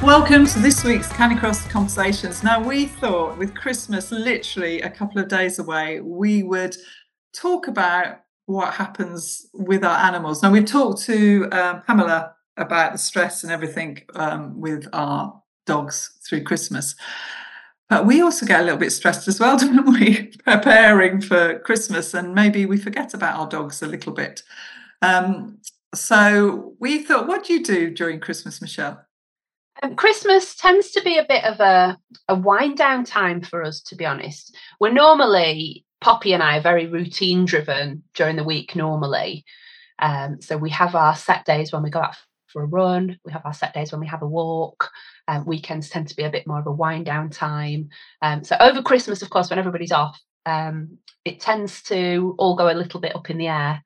Welcome to this week's Canicross Conversations. Now, we thought with Christmas literally a couple of days away, we would talk about what happens with our animals. Now, we've talked to Pamela about the stress and everything with our dogs through Christmas. But we also get a little bit stressed as well, don't we, preparing for Christmas, and maybe we forget about our dogs a little bit. So we thought, what do you do during Christmas, Michelle? Christmas tends to be a bit of a wind down time for us, to be honest. We're normally, Poppy and I are very routine driven during the week normally. So we have our set days when we go out for a run. We have our set days when we have a walk. Weekends tend to be a bit more of a wind down time. So over Christmas, of course, when everybody's off, it tends to all go a little bit up in the air.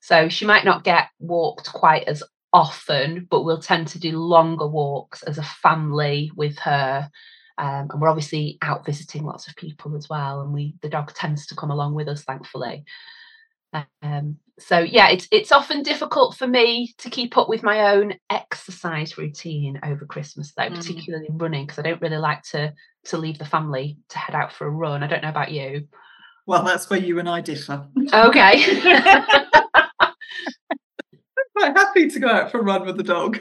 So she might not get walked quite as often, but we'll tend to do longer walks as a family with her, and we're obviously out visiting lots of people as well, and the dog tends to come along with us, thankfully. So yeah, it's often difficult for me to keep up with my own exercise routine over Christmas though, particularly running, because I don't really like to leave the family to head out for a run. I don't know about you. Well, that's where you and I differ. Okay. I'm happy to go out for a run with the dog,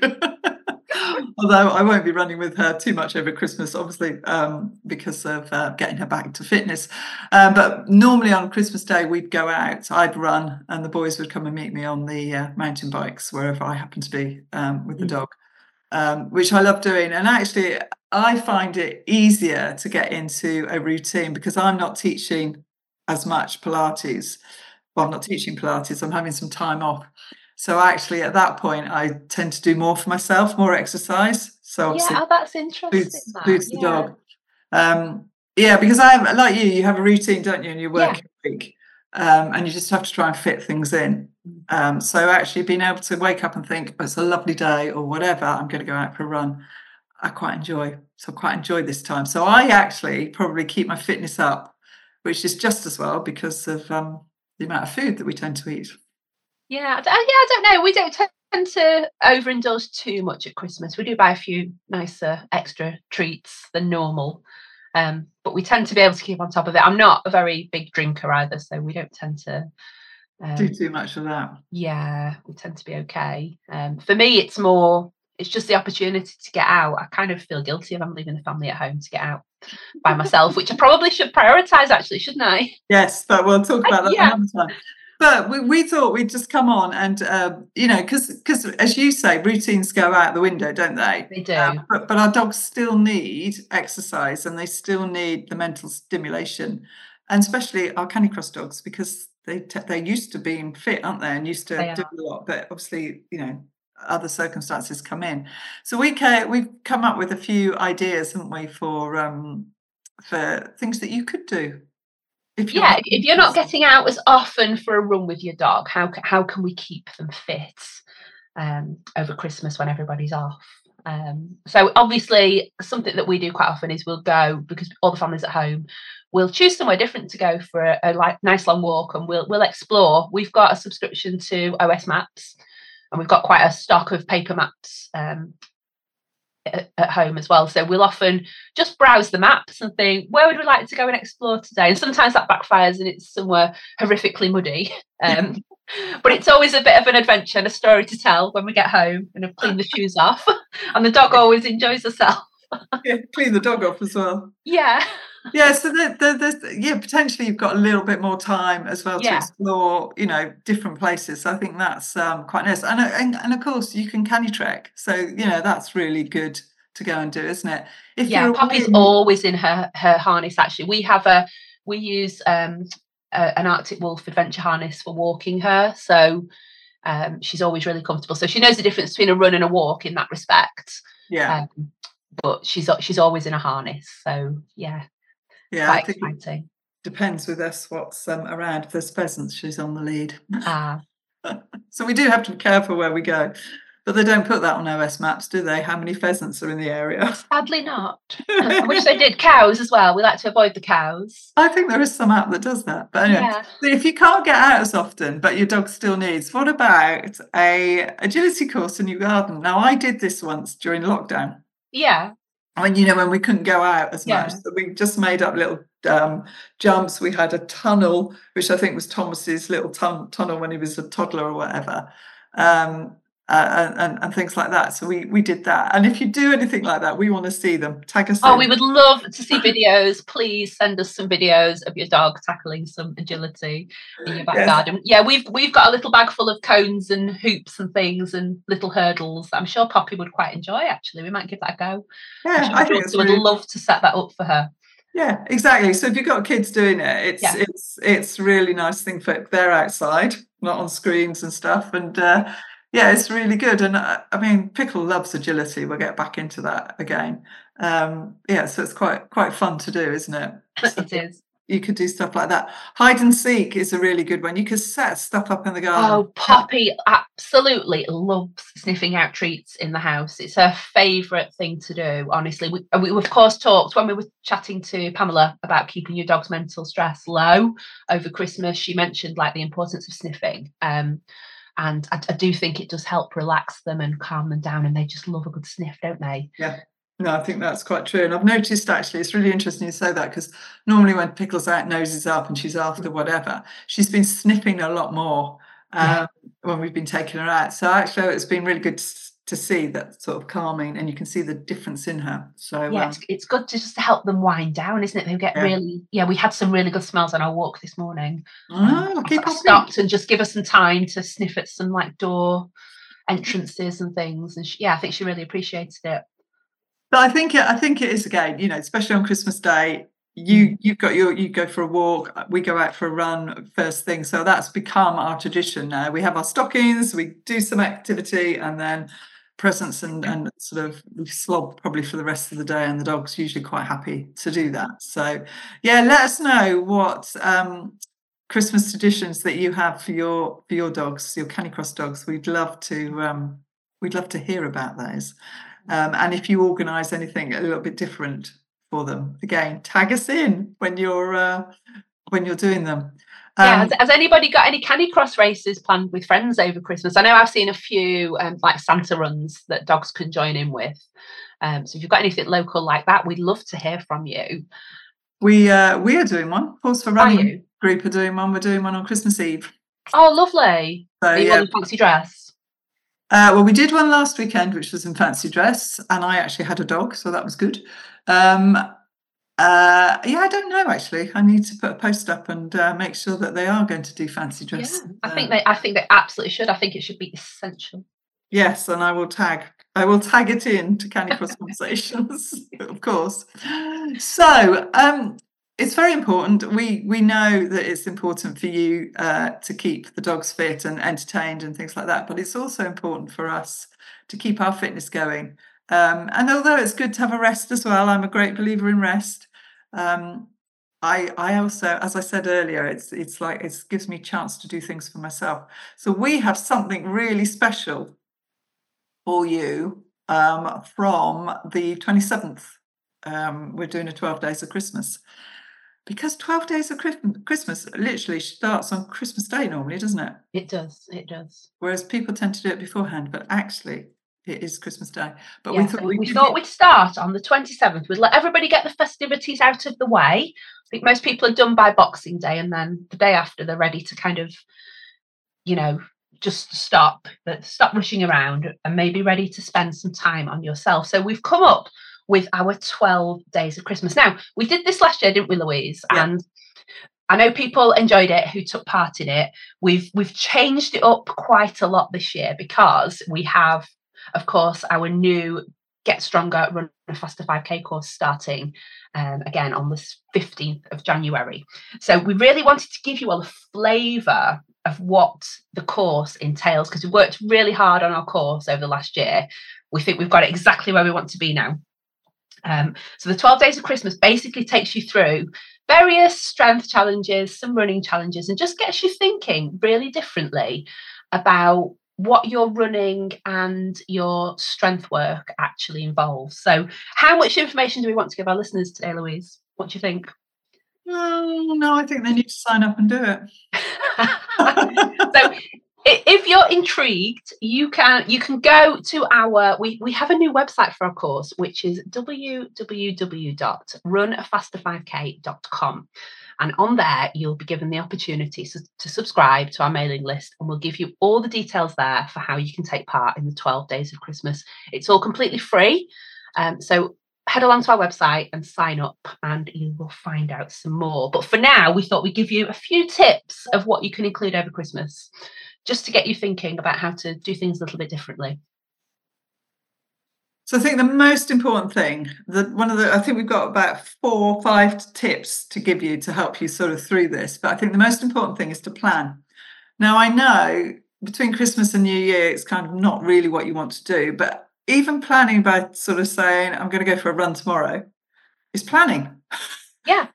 although I won't be running with her too much over Christmas, obviously, because of getting her back to fitness. But normally on Christmas Day, we'd go out, I'd run, and the boys would come and meet me on the mountain bikes, wherever I happen to be with the dog, which I love doing. And actually, I find it easier to get into a routine because I'm not teaching as much Pilates. Well, I'm not teaching Pilates, I'm having some time off. So actually, at that point, I tend to do more for myself, more exercise. So obviously, yeah, that's interesting. Boots the dog. Yeah, because I have, like you have a routine, don't you? And you work a week, and you just have to try and fit things in. So actually, being able to wake up and think, oh, it's a lovely day, or whatever, I'm going to go out for a run. I quite enjoy. So I quite enjoy this time. So I actually probably keep my fitness up, which is just as well because of the amount of food that we tend to eat. Yeah, I don't know. We don't tend to overindulge too much at Christmas. We do buy a few nicer extra treats than normal, but we tend to be able to keep on top of it. I'm not a very big drinker either, so we don't tend to do too much of that. Yeah, we tend to be okay. For me, it's just the opportunity to get out. I kind of feel guilty if I'm leaving the family at home to get out by myself, which I probably should prioritise, actually, shouldn't I? Yes, but we'll talk about that another time. But we thought we'd just come on and, you know, because as you say, routines go out the window, don't they? They do. But our dogs still need exercise and they still need the mental stimulation, and especially our Canicross dogs, because they're used to being fit, aren't they? And used to doing a lot. But obviously, you know, other circumstances come in. So we've come up with a few ideas, haven't we, for things that you could do. If you're not getting out as often for a run with your dog, how can we keep them fit over Christmas when everybody's off? So obviously something that we do quite often is we'll go, because all the family's at home, we'll choose somewhere different to go for a nice long walk, and we'll explore. We've got a subscription to OS Maps, and we've got quite a stock of paper maps at home as well, so we'll often just browse the maps and think, where would we like to go and explore today? And sometimes that backfires and it's somewhere horrifically muddy, but it's always a bit of an adventure and a story to tell when we get home and have cleaned the shoes off, and the dog always enjoys herself. Yeah, clean the dog off as well. Yeah So there's potentially you've got a little bit more time as well to explore, you know, different places. So I think that's quite nice, and of course you can canny trek, so you know that's really good to go and do, isn't it? If Poppy's always in her harness. Actually, we use an Arctic Wolf adventure harness for walking her, so She's always really comfortable. So she knows the difference between a run and a walk in that respect. Yeah. But she's always in a harness. So, yeah. Yeah, quite exciting. Depends with us what's around. If there's pheasants, she's on the lead. Ah. So we do have to be careful where we go. But they don't put that on OS Maps, do they? How many pheasants are in the area? Sadly not. I wish they did. Cows as well. We like to avoid the cows. I think there is some app that does that. But anyway, yeah. So if you can't get out as often, but your dog still needs, what about a agility course in your garden? Now, I did this once during lockdown. Yeah. When we couldn't go out as much, so we just made up little jumps. We had a tunnel, which I think was Thomas's little tunnel when he was a toddler or whatever. And things like that. So we did that. And if you do anything like that, we want to see them. Tag us. We would love to see videos. Please send us some videos of your dog tackling some agility in your back garden. Yeah, we've got a little bag full of cones and hoops and things and little hurdles. I'm sure Poppy would quite enjoy, actually. We might give that a go. Yeah, I think so. Would love to set that up for her. Yeah, exactly. So if you've got kids doing it, it's really nice thing for they're outside, not on screens and stuff. And yeah, it's really good. And Pickle loves agility. We'll get back into that again. So it's quite fun to do, isn't it? It is. You could do stuff like that. Hide and seek is a really good one. You could set stuff up in the garden. Oh, Poppy absolutely loves sniffing out treats in the house. It's her favourite thing to do, honestly. We of course talked when we were chatting to Pamela about keeping your dog's mental stress low over Christmas. She mentioned the importance of sniffing. And I do think it does help relax them and calm them down. And they just love a good sniff, don't they? Yeah. No, I think that's quite true. And I've noticed, actually, it's really interesting you say that, because normally when Pickle's out, noses up, and she's after whatever, she's been sniffing a lot more when we've been taking her out. So actually, it's been really good to see that sort of calming, and you can see the difference in her. So yeah, it's good to just help them wind down, isn't it? They get we had some really good smells on our walk this morning. I stopped and just give her some time to sniff at some door entrances and things, and I think she really appreciated it. But I think it is, again, especially on Christmas Day, you go for a walk, we go out for a run first thing. So that's become our tradition now. We have our stockings, we do some activity, and then presents and sort of slob probably for the rest of the day, and the dog's usually quite happy to do that. So yeah, let us know what Christmas traditions that you have for your dogs, your Canicross dogs. We'd love to hear about those, and if you organise anything a little bit different for them, again, tag us in when you're doing them. Has anybody got any Canicross races planned with friends over Christmas? I know I've seen a few Santa runs that dogs can join in with. So if you've got anything local like that, we'd love to hear from you. We are doing one. Pause for Running group are doing one. We're doing one on Christmas Eve. Oh, lovely! So, are you on a fancy dress? We did one last weekend, which was in fancy dress, and I actually had a dog, so that was good. I don't know, actually. I need to put a post up and make sure that they are going to do fancy dress. Yeah, I think they absolutely should. I think it should be essential. Yes, and I will tag it in to Canicross Conversations, of course. So it's very important. We know that it's important for you to keep the dogs fit and entertained and things like that, but it's also important for us to keep our fitness going. And although it's good to have a rest as well, I'm a great believer in rest. I also, as I said earlier, it gives me a chance to do things for myself. So we have something really special for you from the 27th. We're doing a 12 Days of Christmas, because 12 Days of Christmas literally starts on Christmas Day normally, doesn't it? It does. It does. Whereas people tend to do it beforehand, but actually it is Christmas Day. But we thought we'd start on the 27th. We'd let everybody get the festivities out of the way. I think most people are done by Boxing Day, and then the day after they're ready to kind of, just stop rushing around and maybe ready to spend some time on yourself. So we've come up with our 12 Days of Christmas. Now, we did this last year, didn't we, Louise? Yeah. And I know people enjoyed it who took part in it. We've changed it up quite a lot this year, because we have, of course, our new Get Stronger, Run a Faster 5K course starting again on the 15th of January. So we really wanted to give you all a flavour of what the course entails, because we worked really hard on our course over the last year. We think we've got it exactly where we want to be now. So the 12 Days of Christmas basically takes you through various strength challenges, some running challenges, and just gets you thinking really differently about what your running and your strength work actually involves. So how much information do we want to give our listeners today, Louise? What do you think? Oh, no, I think they need to sign up and do it. So if you're intrigued, you can go to our, we have a new website for our course, which is www.runafaster5k.com. And on there, you'll be given the opportunity to subscribe to our mailing list, and we'll give you all the details there for how you can take part in the 12 Days of Christmas. It's all completely free. So head along to our website and sign up, and you will find out some more. But for now, we thought we'd give you a few tips of what you can include over Christmas, just to get you thinking about how to do things a little bit differently. So I think the most important thing, I think we've got about 4 or 5 tips to give you to help you sort of through this. But I think the most important thing is to plan. Now, I know between Christmas and New Year, it's kind of not really what you want to do. But even planning by sort of saying, I'm going to go for a run tomorrow, is planning. Yeah.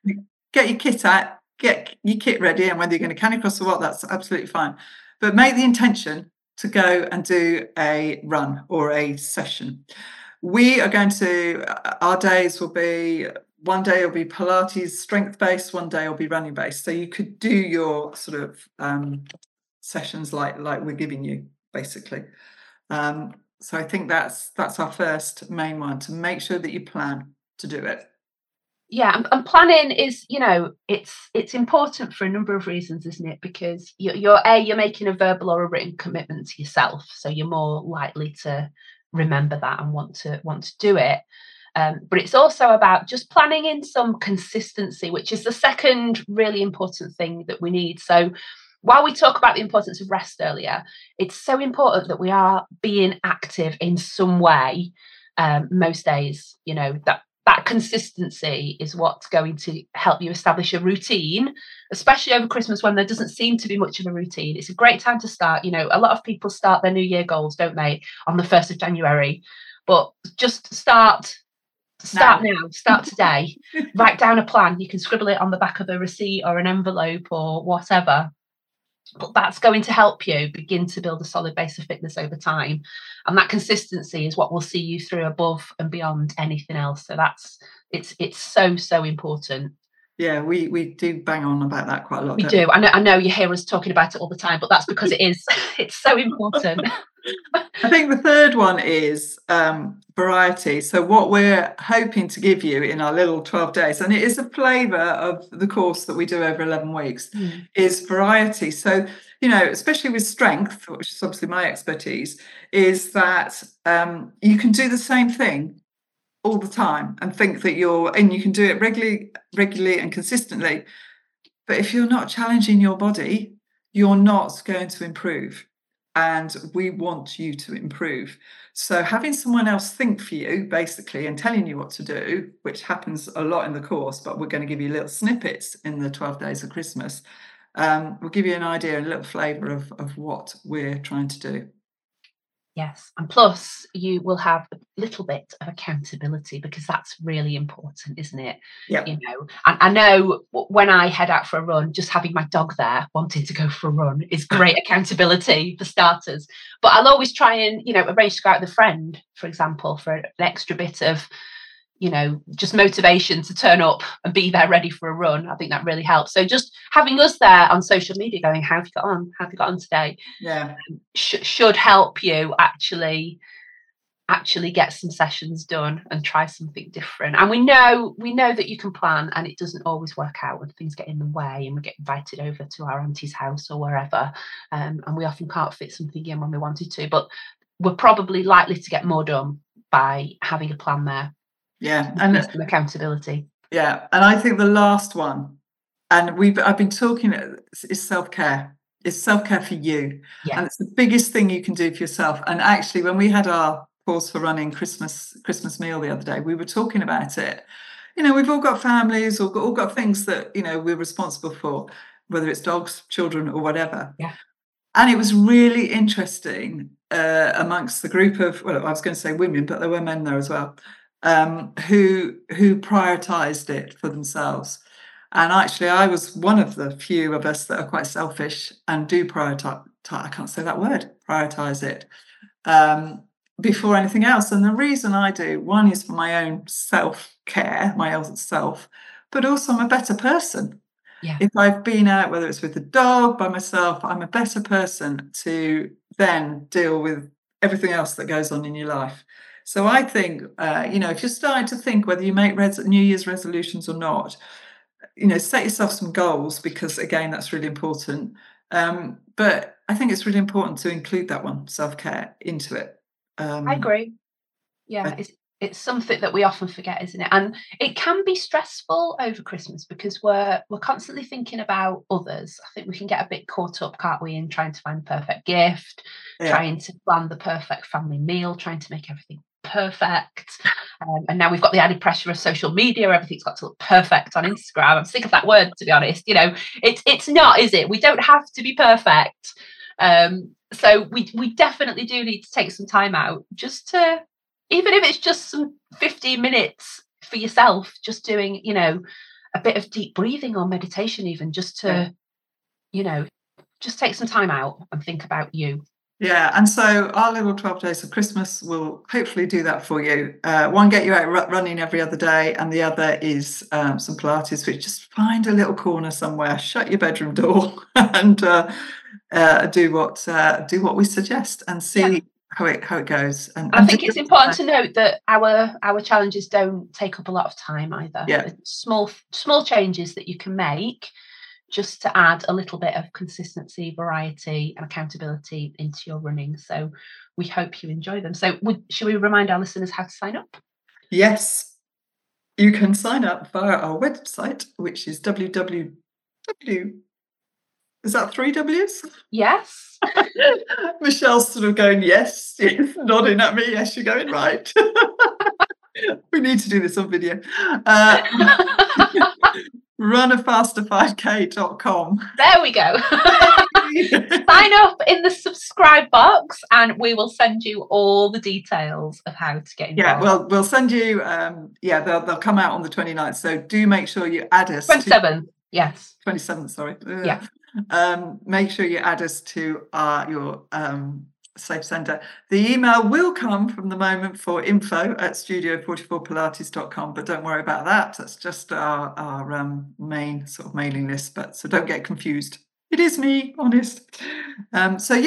Get your kit out, get your kit ready. And whether you're going to canicross or what, that's absolutely fine. But make the intention to go and do a run or a session. Our days will be, one day will be Pilates strength-based, one day will be running-based. So you could do your sort of sessions like we're giving you, basically. So I think that's our first main one, to make sure that you plan to do it. Yeah, and planning is, it's important for a number of reasons, isn't it? Because you're making a verbal or a written commitment to yourself, so you're more likely to remember that and want to do it. But it's also about just planning in some consistency, which is the second really important thing that we need. So while we talk about the importance of rest earlier, it's so important that we are being active in some way most days. That consistency is what's going to help you establish a routine, especially over Christmas when there doesn't seem to be much of a routine. It's a great time to start. A lot of people start their New Year goals, don't they, on the 1st of January. But just start now, start today. Write down a plan. You can scribble it on the back of a receipt or an envelope or whatever. But that's going to help you begin to build a solid base of fitness over time. And that consistency is what will see you through above and beyond anything else. So it's so, so important. Yeah, we do bang on about that quite a lot. We do. I know you hear us talking about it all the time, but that's because it's so important. I think the third one is variety. So what we're hoping to give you in our little 12 days, and it is a flavour of the course that we do over 11 weeks, is variety. So, especially with strength, which is obviously my expertise, is that you can do the same thing all the time and think that and you can do it regularly and consistently. But if you're not challenging your body, you're not going to improve. And we want you to improve. So having someone else think for you, basically, and telling you what to do, which happens a lot in the course, but we're going to give you little snippets in the 12 Days of Christmas. We'll give you an idea, a little flavour of what we're trying to do. Yes. And plus, you will have a little bit of accountability, because that's really important, isn't it? Yeah. And I know when I head out for a run, just having my dog there wanting to go for a run is great accountability for starters. But I'll always try and, arrange to go out with a friend, for example, for an extra bit of, just motivation to turn up and be there ready for a run. I think that really helps. So just having us there on social media going, how have you got on? How have you got on today? Yeah. Should help you actually get some sessions done and try something different. And we know that you can plan, and it doesn't always work out when things get in the way and we get invited over to our auntie's house or wherever. And we often can't fit something in when we wanted to, but we're probably likely to get more done by having a plan there. Yeah, and accountability. Yeah, and I think the last one, and I've been talking, is self-care. It's self-care for you, yeah. And it's the biggest thing you can do for yourself. And actually, when we had our Pause for Running Christmas meal the other day, we were talking about it. We've all got families, or all got things that we're responsible for, whether it's dogs, children or whatever. Yeah. And it was really interesting amongst the group of, well, I was going to say women, but there were men there as well, who prioritised it for themselves. And actually, I was one of the few of us that are quite selfish and do prioritise. I can't say that word. Prioritise it before anything else. And the reason I do, one is for my own self-care, my own self, but also I'm a better person. Yeah. If I've been out, whether it's with the dog, by myself, I'm a better person to then deal with everything else that goes on in your life. So I think, if you're starting to think whether you make New Year's resolutions or not, set yourself some goals, because, again, that's really important. But I think it's really important to include that one, self-care, into it. I agree. Yeah, it's something that we often forget, isn't it? And it can be stressful over Christmas because we're constantly thinking about others. I think we can get a bit caught up, can't we, in trying to find the perfect gift, trying to plan the perfect family meal, trying to make everything perfect. And now we've got the added pressure of social media. Everything's got to look perfect on Instagram. I'm sick of that word, to be honest. It's not, is it? We don't have to be perfect. So we definitely do need to take some time out just to, even if it's just some 15 minutes for yourself, just doing, a bit of deep breathing or meditation, even just to, just take some time out and think about you. Yeah. And so our little 12 days of Christmas will hopefully do that for you. One, get you out running every other day. And the other is some Pilates, which just find a little corner somewhere, shut your bedroom door and do what we suggest and see how it goes. And I think it's important to note that our challenges don't take up a lot of time either. Yeah. Small changes that you can make, just to add a little bit of consistency, variety and accountability into your running. So we hope you enjoy them. So should we remind our listeners how to sign up? Yes, you can sign up via our website, which is www. Is that 3 W's? Yes. Michelle's sort of going, yes, nodding at me. Yes, you're going right. We need to do this on video. runafaster5k.com. There we go. Sign up in the subscribe box and we will send you all the details of how to get involved. Yeah, well, we'll send you, they'll come out on the 29th. So do make sure you add us. 27th, yes. 27th, sorry. Ugh. Yeah. Make sure you add us to your safe sender. The email will come from the moment for info@studio44pilates.com, but don't worry about that. That's just our main sort of mailing list, but so don't get confused. It is me, honest. So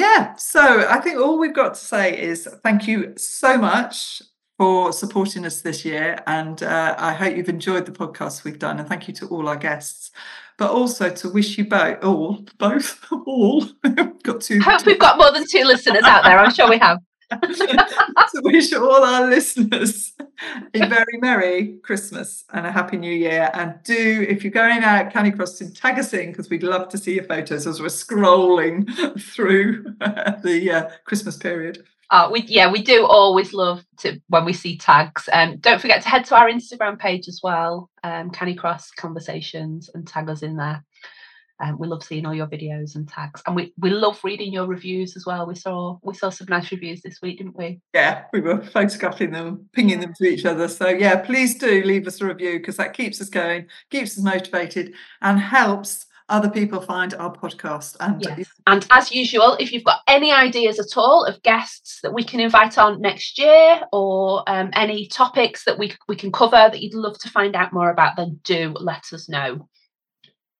I think all we've got to say is thank you so much for supporting us this year, and I hope you've enjoyed the podcast we've done, and thank you to all our guests. But also to wish you all, hope we've got more than 2 listeners out there. I'm sure we have. To wish all our listeners a very merry Christmas and a happy New Year. And if you're going out Canicross, tag us in, because we'd love to see your photos as we're scrolling through the Christmas period. We do always love to when we see tags. Don't forget to head to our Instagram page as well, Canicross Conversations, and tag us in there. We love seeing all your videos and tags, and we love reading your reviews as well. We saw some nice reviews this week, didn't we? Yeah, we were photographing them, pinging them to each other. So yeah, please do leave us a review, because that keeps us going, keeps us motivated, and helps other people find our podcast. And yes. And as usual, if you've got any ideas at all of guests that we can invite on next year, or any topics that we can cover that you'd love to find out more about, then do let us know.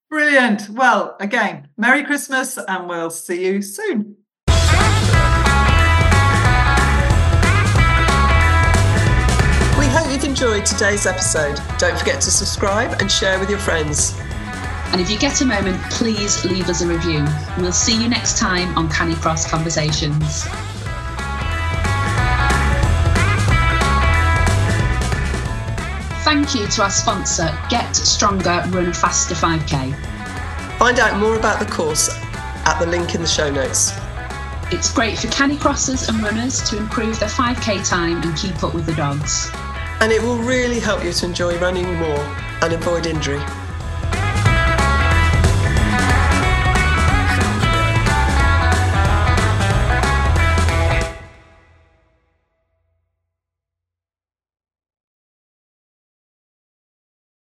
Brilliant. Well, again, Merry Christmas, and we'll see you soon. We hope you've enjoyed today's episode. Don't forget to subscribe and share with your friends. And if you get a moment, please leave us a review. We'll see you next time on Canicross Conversations. Thank you to our sponsor, Get Stronger, Run a Faster 5K. Find out more about the course at the link in the show notes. It's great for canicrossers and runners to improve their 5K time and keep up with the dogs. And it will really help you to enjoy running more and avoid injury.